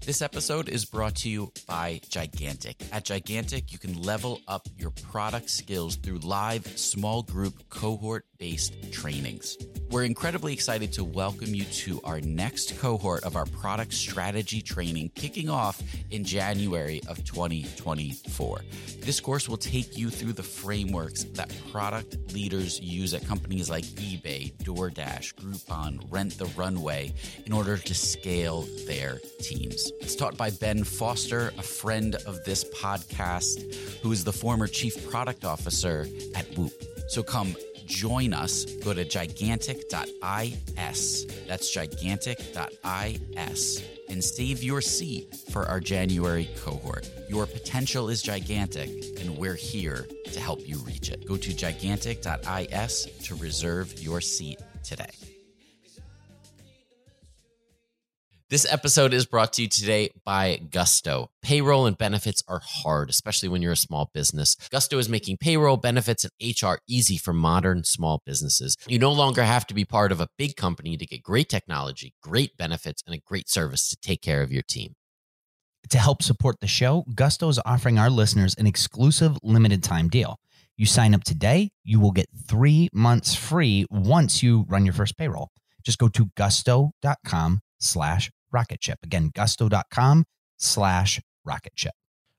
This episode is brought to you by Gigantic. At Gigantic, you can level up your product skills through live, small group, cohort-based trainings. We're incredibly excited to welcome you to our next cohort of our product strategy training, kicking off in January of 2024. This course will take you through the frameworks that product leaders use at companies like eBay, DoorDash, Groupon, Rent the Runway in order to scale their teams. It's taught by Ben Foster, a friend of this podcast, who is the former chief product officer at Whoop. So come join us. Go to gigantic.is. That's gigantic.is. And save your seat for our January cohort. Your potential is gigantic, and we're here to help you reach it. Go to gigantic.is to reserve your seat today. This episode is brought to you today by Gusto. Payroll and benefits are hard, especially when you're a small business. Gusto is making payroll, benefits, and HR easy for modern small businesses. You no longer have to be part of a big company to get great technology, great benefits, and a great service to take care of your team. To help support the show, Gusto is offering our listeners an exclusive limited time deal. You sign up today, you will get 3 months free once you run your first payroll. Just go to gusto.com/rocketship. Again, gusto.com/rocketship.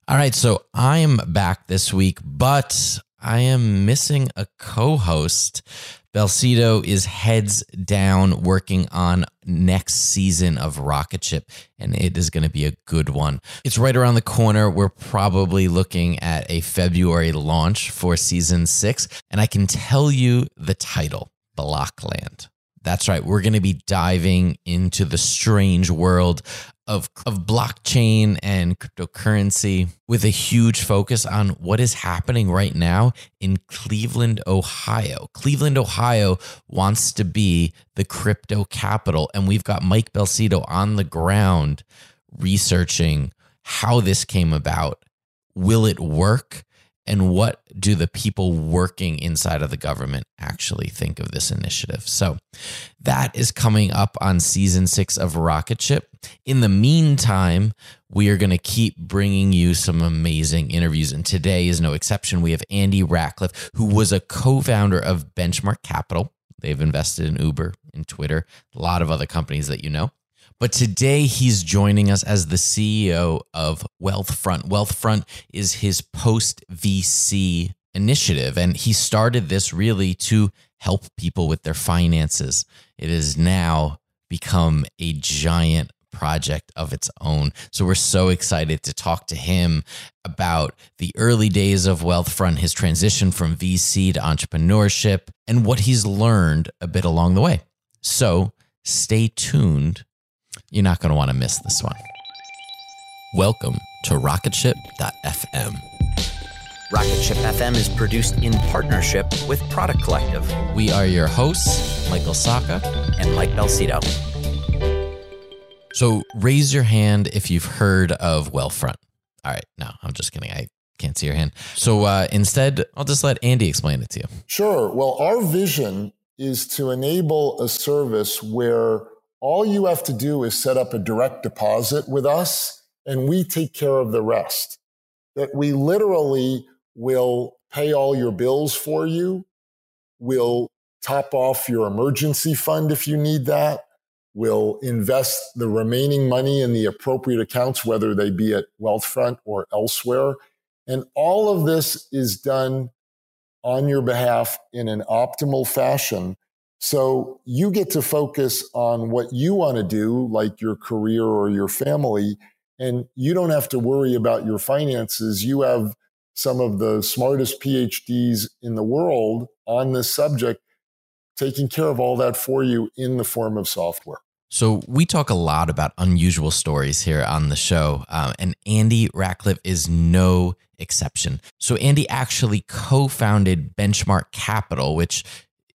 All right, so I am back this week, but I am missing a co-host. Belcito is heads down working on next season of Rocketship, and it is going to be a good one. It's right around the corner. We're probably looking at a February launch for season 6, and I can tell you the title, Blockland. That's right. We're going to be diving into the strange world of blockchain and cryptocurrency with a huge focus on what is happening right now in Cleveland, Ohio. Cleveland, Ohio wants to be the crypto capital, and we've got Mike Belcito on the ground researching how this came about. Will it work? And what do the people working inside of the government actually think of this initiative? So that is coming up on season 6 of Rocketship. In the meantime, we are going to keep bringing you some amazing interviews. And today is no exception. We have Andy Ratcliffe, who was a co-founder of Benchmark Capital. They've invested in Uber, in Twitter, a lot of other companies that you know. But today he's joining us as the CEO of Wealthfront. Wealthfront is his post-VC initiative, and he started this really to help people with their finances. It is now become a giant project of its own. So we're so excited to talk to him about the early days of Wealthfront, his transition from VC to entrepreneurship, and what he's learned a bit along the way. So stay tuned. You're not going to want to miss this one. Welcome to Rocketship.fm. Rocketship FM is produced in partnership with Product Collective. We are your hosts, Michael Saka and Mike Belcito. So raise your hand if you've heard of Wealthfront. All right. No, I'm just kidding. I can't see your hand. So instead, I'll just let Andy explain it to you. Sure. Well, our vision is to enable a service where all you have to do is set up a direct deposit with us, and we take care of the rest. That we literally will pay all your bills for you. We'll top off your emergency fund if you need that. We'll invest the remaining money in the appropriate accounts, whether they be at Wealthfront or elsewhere. And all of this is done on your behalf in an optimal fashion. So you get to focus on what you want to do, like your career or your family. And you don't have to worry about your finances. You have some of the smartest PhDs in the world on this subject taking care of all that for you in the form of software. So we talk a lot about unusual stories here on the show, and Andy Ratcliffe is no exception. So Andy actually co-founded Benchmark Capital, which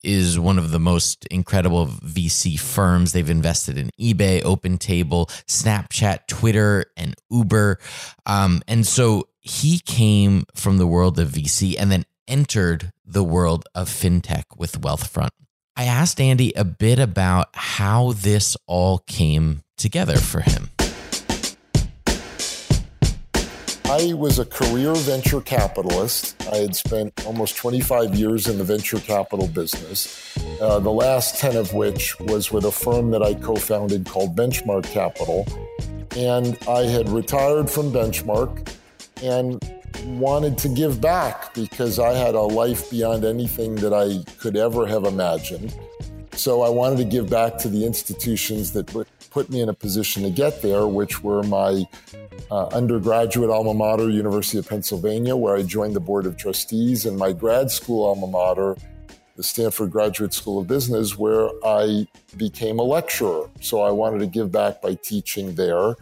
is one of the most incredible VC firms. They've invested in eBay, OpenTable, Snapchat, Twitter, and Uber. And so he came from the world of VC and then entered the world of fintech with Wealthfront. I asked Andy a bit about how this all came together for him. I was a career venture capitalist. I had spent almost 25 years in the venture capital business, the last 10 of which was with a firm that I co-founded called Benchmark Capital. And I had retired from Benchmark and wanted to give back because I had a life beyond anything that I could ever have imagined. So I wanted to give back to the institutions that put me in a position to get there, which were my undergraduate alma mater, University of Pennsylvania, where I joined the Board of Trustees, and my grad school alma mater, the Stanford Graduate School of Business, where I became a lecturer. So I wanted to give back by teaching there.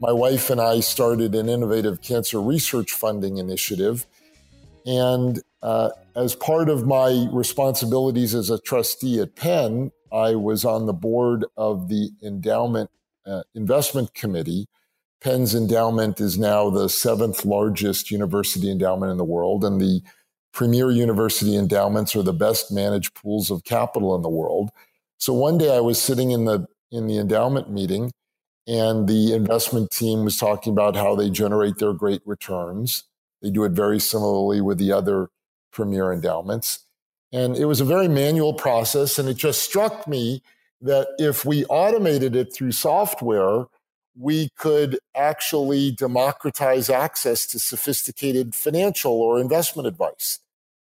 My wife and I started an innovative cancer research funding initiative. And as part of my responsibilities as a trustee at Penn, I was on the board of the Endowment Investment Committee. Penn's endowment is now the 7th largest university endowment in the world, and the premier university endowments are the best managed pools of capital in the world. So one day I was sitting in the endowment meeting, and the investment team was talking about how they generate their great returns. They do it very similarly with the other premier endowments. And it was a very manual process. And it just struck me that if we automated it through software, we could actually democratize access to sophisticated financial or investment advice.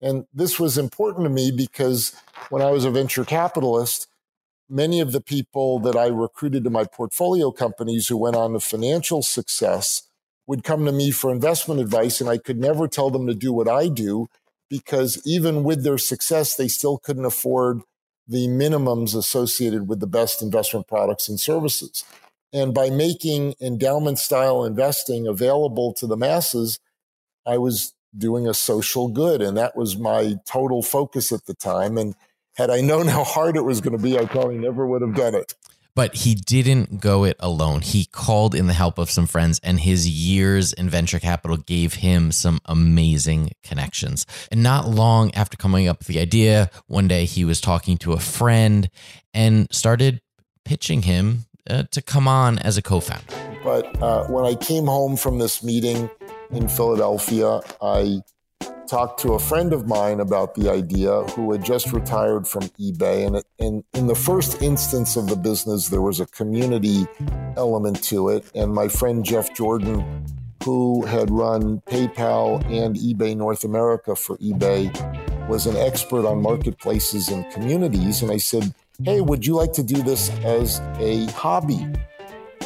And this was important to me because when I was a venture capitalist, many of the people that I recruited to my portfolio companies who went on to financial success would come to me for investment advice, and I could never tell them to do what I do because even with their success, they still couldn't afford the minimums associated with the best investment products and services. And by making endowment-style investing available to the masses, I was doing a social good, and that was my total focus at the time. And had I known how hard it was going to be, I probably never would have done it. But he didn't go it alone. He called in the help of some friends, and his years in venture capital gave him some amazing connections. And not long after coming up with the idea, one day he was talking to a friend and started pitching him to come on as a co-founder. But when I came home from this meeting in Philadelphia, I talked to a friend of mine about the idea who had just retired from eBay. And in the first instance of the business, there was a community element to it. And my friend Jeff Jordan, who had run PayPal and eBay North America for eBay, was an expert on marketplaces and communities. And I said, hey, would you like to do this as a hobby?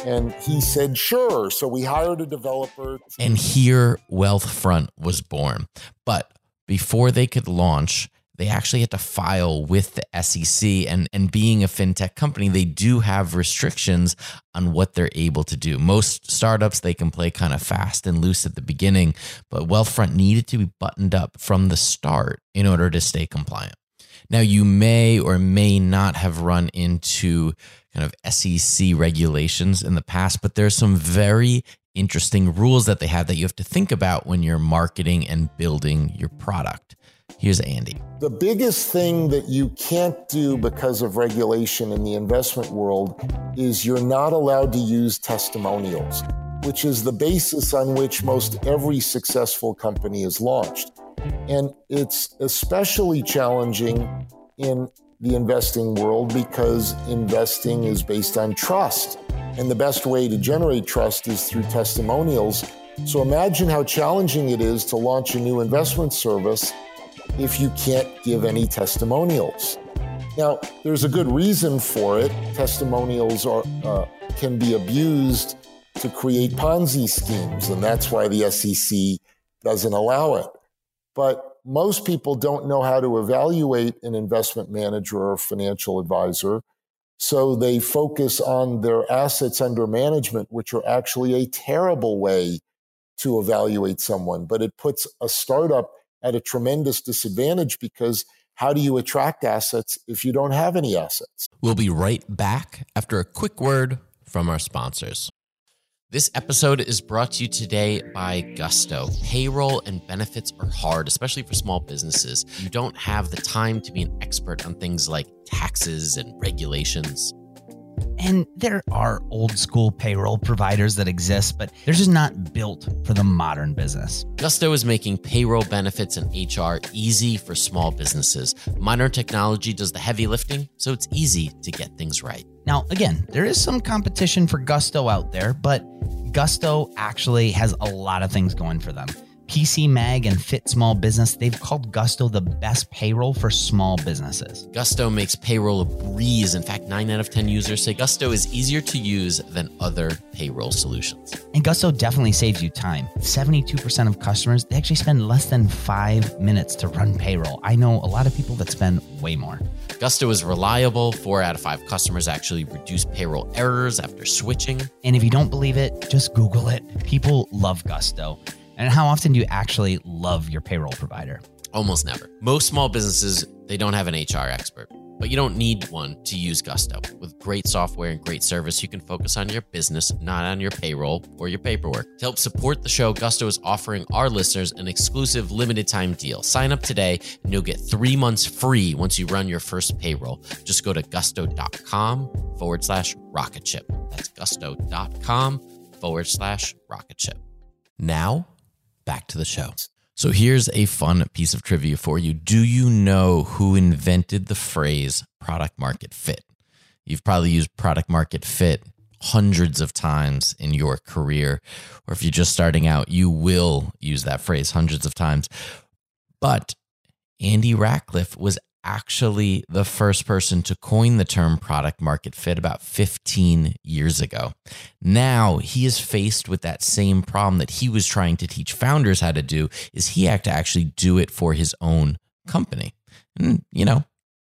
And he said, sure. So we hired a developer. And here Wealthfront was born. But before they could launch, they actually had to file with the SEC. And being a fintech company, they do have restrictions on what they're able to do. Most startups, they can play kind of fast and loose at the beginning, but Wealthfront needed to be buttoned up from the start in order to stay compliant. Now, you may or may not have run into kind of SEC regulations in the past, but there's some very interesting rules that they have that you have to think about when you're marketing and building your product. Here's Andy. The biggest thing that you can't do because of regulation in the investment world is you're not allowed to use testimonials, which is the basis on which most every successful company is launched. And it's especially challenging in the investing world because investing is based on trust. And the best way to generate trust is through testimonials. So imagine how challenging it is to launch a new investment service if you can't give any testimonials. Now, there's a good reason for it. Testimonials can be abused to create Ponzi schemes, and that's why the SEC doesn't allow it. But most people don't know how to evaluate an investment manager or financial advisor, so they focus on their assets under management, which are actually a terrible way to evaluate someone. But it puts a startup at a tremendous disadvantage because how do you attract assets if you don't have any assets? We'll be right back after a quick word from our sponsors. This episode is brought to you today by Gusto. Payroll and benefits are hard, especially for small businesses. You don't have the time to be an expert on things like taxes and regulations. And there are old school payroll providers that exist, but they're just not built for the modern business. Gusto is making payroll, benefits, and HR easy for small businesses. Modern technology does the heavy lifting, so it's easy to get things right. Now, again, there is some competition for Gusto out there, but Gusto actually has a lot of things going for them. PC Mag and Fit Small Business, they've called Gusto the best payroll for small businesses. Gusto makes payroll a breeze. In fact, 9 out of 10 users say Gusto is easier to use than other payroll solutions. And Gusto definitely saves you time. 72% of customers, they actually spend less than 5 minutes to run payroll. I know a lot of people that spend way more. Gusto is reliable. 4 out of 5 customers actually reduce payroll errors after switching. And if you don't believe it, just Google it. People love Gusto. And how often do you actually love your payroll provider? Almost never. Most small businesses, they don't have an HR expert, but you don't need one to use Gusto. With great software and great service, you can focus on your business, not on your payroll or your paperwork. To help support the show, Gusto is offering our listeners an exclusive limited time deal. Sign up today and you'll get 3 months free once you run your first payroll. Just go to gusto.com/rocketship. That's gusto.com/rocketship. Now, back to the show. So here's a fun piece of trivia for you. Do you know who invented the phrase product market fit? You've probably used product market fit hundreds of times in your career, or if you're just starting out, you will use that phrase hundreds of times. But Andy Ratcliffe was actually the first person to coin the term product market fit about 15 years ago. Now he is faced with that same problem that he was trying to teach founders how to do, is he had to actually do it for his own company. And, you know,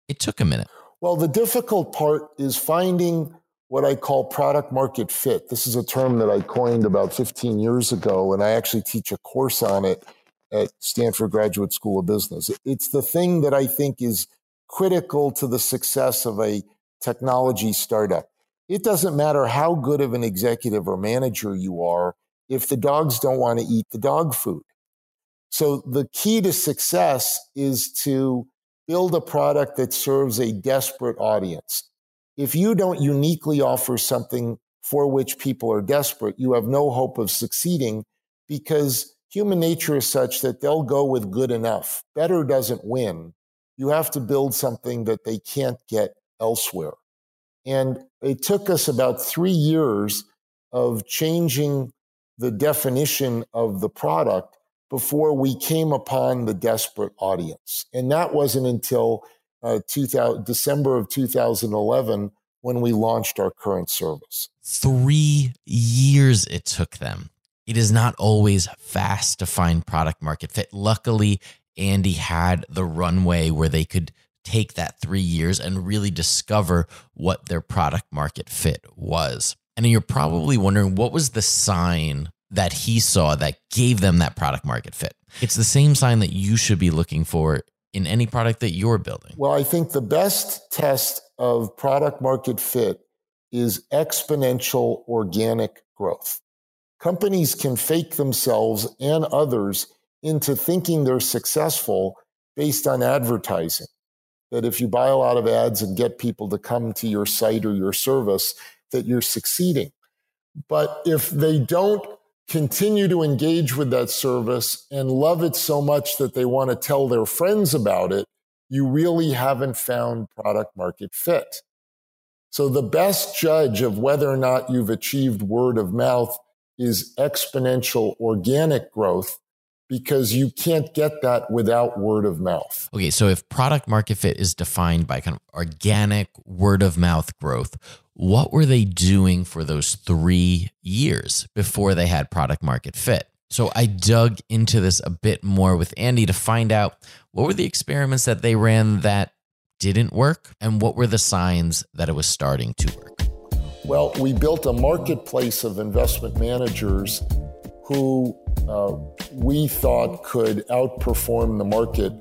it took a minute. Well, the difficult part is finding what I call product market fit. This is a term that I coined about 15 years ago, and I actually teach a course on it at Stanford Graduate School of Business. It's the thing that I think is critical to the success of a technology startup. It doesn't matter how good of an executive or manager you are if the dogs don't want to eat the dog food. So the key to success is to build a product that serves a desperate audience. If you don't uniquely offer something for which people are desperate, you have no hope of succeeding, because human nature is such that they'll go with good enough. Better doesn't win. You have to build something that they can't get elsewhere. And it took us about 3 years of changing the definition of the product before we came upon the desperate audience. And that wasn't until December of 2011 when we launched our current service. 3 years it took them. It is not always fast to find product market fit. Luckily, Andy had the runway where they could take that 3 years and really discover what their product market fit was. And you're probably wondering, what was the sign that he saw that gave them that product market fit? It's the same sign that you should be looking for in any product that you're building. Well, I think the best test of product market fit is exponential organic growth. Companies can fake themselves and others into thinking they're successful based on advertising. That if you buy a lot of ads and get people to come to your site or your service, that you're succeeding. But if they don't continue to engage with that service and love it so much that they want to tell their friends about it, you really haven't found product market fit. So the best judge of whether or not you've achieved word of mouth is exponential organic growth, because you can't get that without word of mouth. Okay, so if product market fit is defined by kind of organic word of mouth growth, what were they doing for those 3 years before they had product market fit? So I dug into this a bit more with Andy to find out what were the experiments that they ran that didn't work and what were the signs that it was starting to work. Well, we built a marketplace of investment managers who we thought could outperform the market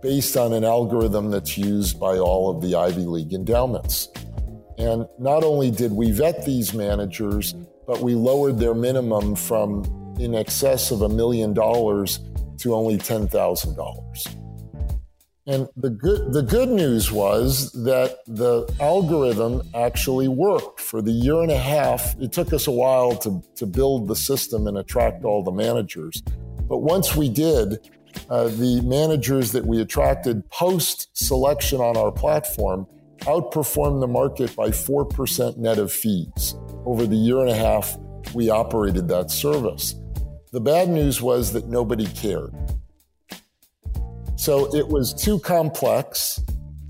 based on an algorithm that's used by all of the Ivy League endowments. And not only did we vet these managers, but we lowered their minimum from in excess of $1 million to only $10,000. And the good news was that the algorithm actually worked for the year and a half. It took us a while to build the system and attract all the managers. But once we did, the managers that we attracted post-selection on our platform outperformed the market by 4% net of fees. Over the year and a half, we operated that service. The bad news was that nobody cared. So it was too complex,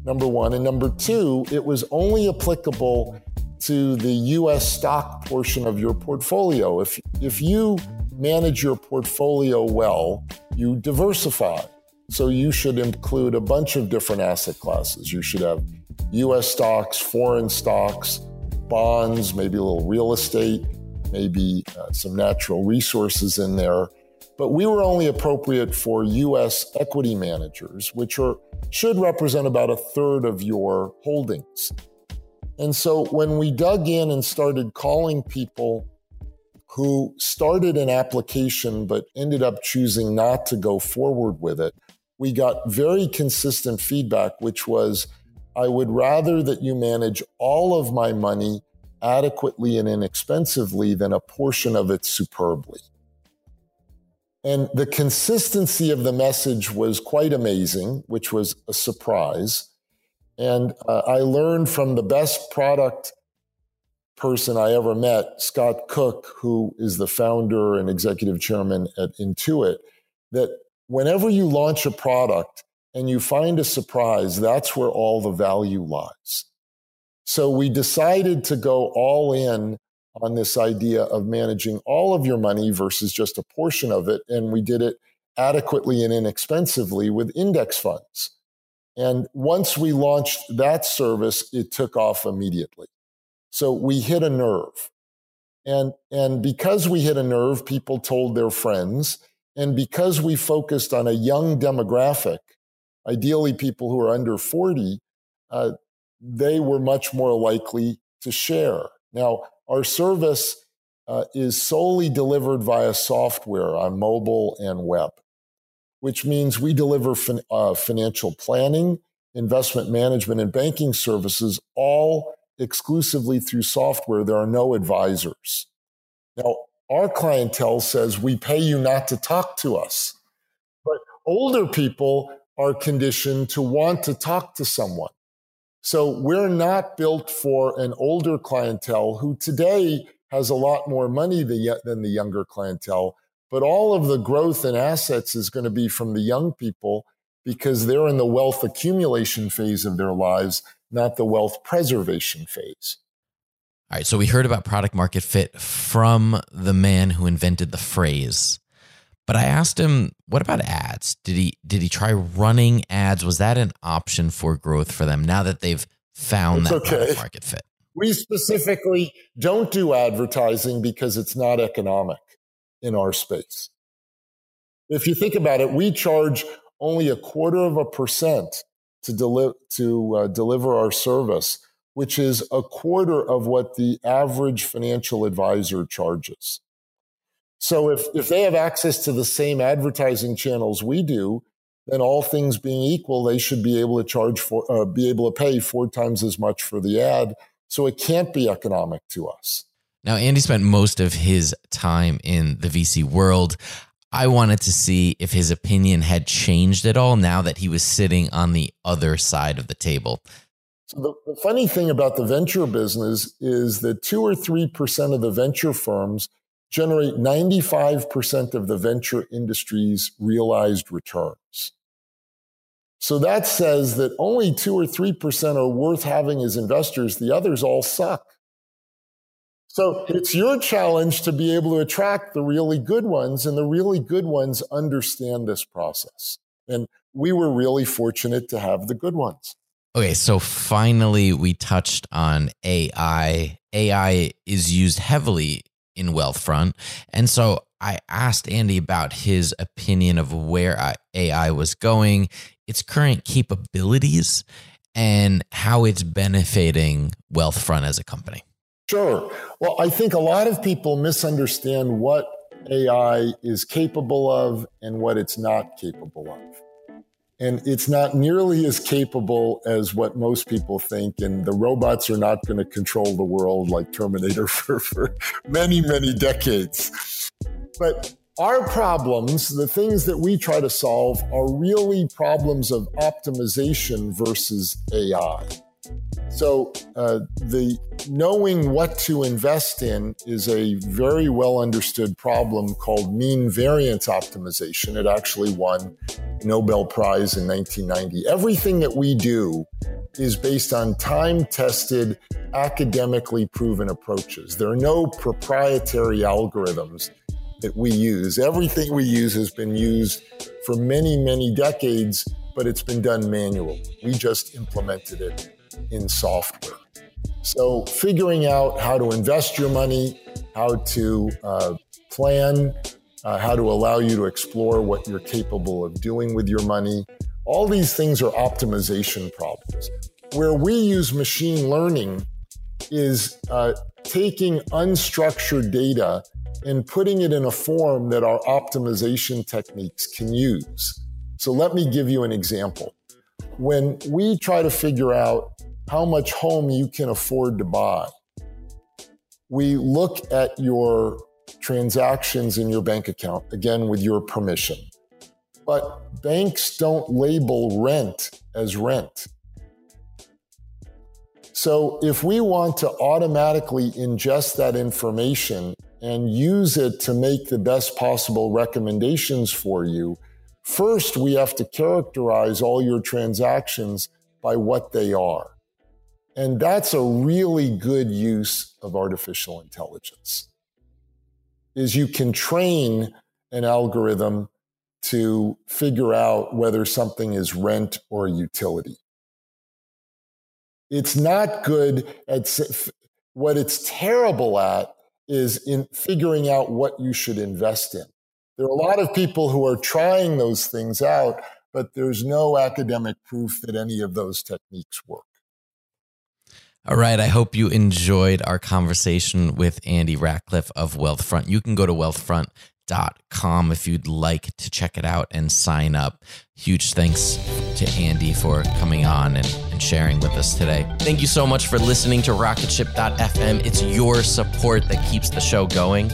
number one. And number two, it was only applicable to the U.S. stock portion of your portfolio. If you manage your portfolio well, you diversify. So you should include a bunch of different asset classes. You should have U.S. stocks, foreign stocks, bonds, maybe a little real estate, maybe some natural resources in there. But we were only appropriate for U.S. equity managers, which should represent about a third of your holdings. And so when we dug in and started calling people who started an application but ended up choosing not to go forward with it, we got very consistent feedback, which was, I would rather that you manage all of my money adequately and inexpensively than a portion of it superbly. And the consistency of the message was quite amazing, which was a surprise. And I learned from the best product person I ever met, Scott Cook, who is the founder and executive chairman at Intuit, that whenever you launch a product and you find a surprise, that's where all the value lies. So we decided to go all in on this idea of managing all of your money versus just a portion of it. And we did it adequately and inexpensively with index funds. And once we launched that service, it took off immediately. So we hit a nerve. And because we hit a nerve, people told their friends. And because we focused on a young demographic, ideally people who are under 40, they were much more likely to share. Now, our service is solely delivered via software on mobile and web, which means we deliver financial planning, investment management, and banking services all exclusively through software. There are no advisors. Now, our clientele says we pay you not to talk to us, but older people are conditioned to want to talk to someone. So we're not built for an older clientele who today has a lot more money than the younger clientele, but all of the growth in assets is going to be from the young people because they're in the wealth accumulation phase of their lives, not the wealth preservation phase. All right. So we heard about product market fit from the man who invented the phrase, but I asked him, what about ads? Did he try running ads? Was that an option for growth for them now that they've found that product market fit? We specifically don't do advertising because it's not economic in our space. If you think about it, we charge only 0.25% to deliver our service, which is 1/4 of what the average financial advisor charges. So if they have access to the same advertising channels we do, then all things being equal, they should be able to pay 4 times as much for the ad. So it can't be economic to us. Now, Andy spent most of his time in the VC world. I wanted to see if his opinion had changed at all now that he was sitting on the other side of the table. So the funny thing about the venture business is that 2 or 3% of the venture firms generate 95% of the venture industry's realized returns. So that says that only 2 or 3% are worth having as investors. The others all suck. So it's your challenge to be able to attract the really good ones, and the really good ones understand this process. And we were really fortunate to have the good ones. Okay, so finally we touched on AI. AI is used heavily in Wealthfront. And so I asked Andy about his opinion of where AI was going, its current capabilities, and how it's benefiting Wealthfront as a company. Sure. Well, I think a lot of people misunderstand what AI is capable of and what it's not capable of. And it's not nearly as capable as what most people think. And the robots are not going to control the world like Terminator for many, many decades. But our problems, the things that we try to solve, are really problems of optimization versus AI. So the knowing what to invest in is a very well understood problem called mean variance optimization. It actually won the Nobel Prize in 1990. Everything that we do is based on time-tested, academically proven approaches. There are no proprietary algorithms that we use. Everything we use has been used for many, many decades, but it's been done manually. We just implemented it in software. So figuring out how to invest your money, how to plan, how to allow you to explore what you're capable of doing with your money, all these things are optimization problems. Where we use machine learning is taking unstructured data and putting it in a form that our optimization techniques can use. So let me give you an example. When we try to figure out how much home you can afford to buy, we look at your transactions in your bank account, again, with your permission. But banks don't label rent as rent. So if we want to automatically ingest that information and use it to make the best possible recommendations for you, first, we have to characterize all your transactions by what they are. And that's a really good use of artificial intelligence, is you can train an algorithm to figure out whether something is rent or utility. It's not good at what it's terrible at is in figuring out what you should invest in. There are a lot of people who are trying those things out, but there's no academic proof that any of those techniques work. All right. I hope you enjoyed our conversation with Andy Ratcliffe of Wealthfront. You can go to wealthfront.com if you'd like to check it out and sign up. Huge thanks to Andy for coming on and sharing with us today. Thank you so much for listening to rocketship.fm. It's your support that keeps the show going.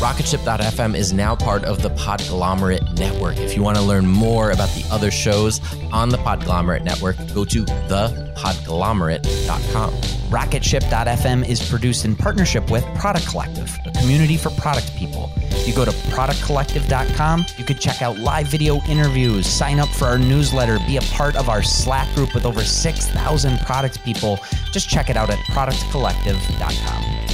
Rocketship.fm is now part of the Podglomerate Network. If you want to learn more about the other shows on the Podglomerate Network, go to thepodglomerate.com. Rocketship.fm is produced in partnership with Product Collective, a community for product people. If you go to productcollective.com, you could check out live video interviews, sign up for our newsletter, be a part of our Slack group with over 6,000 product people. Just check it out at productcollective.com.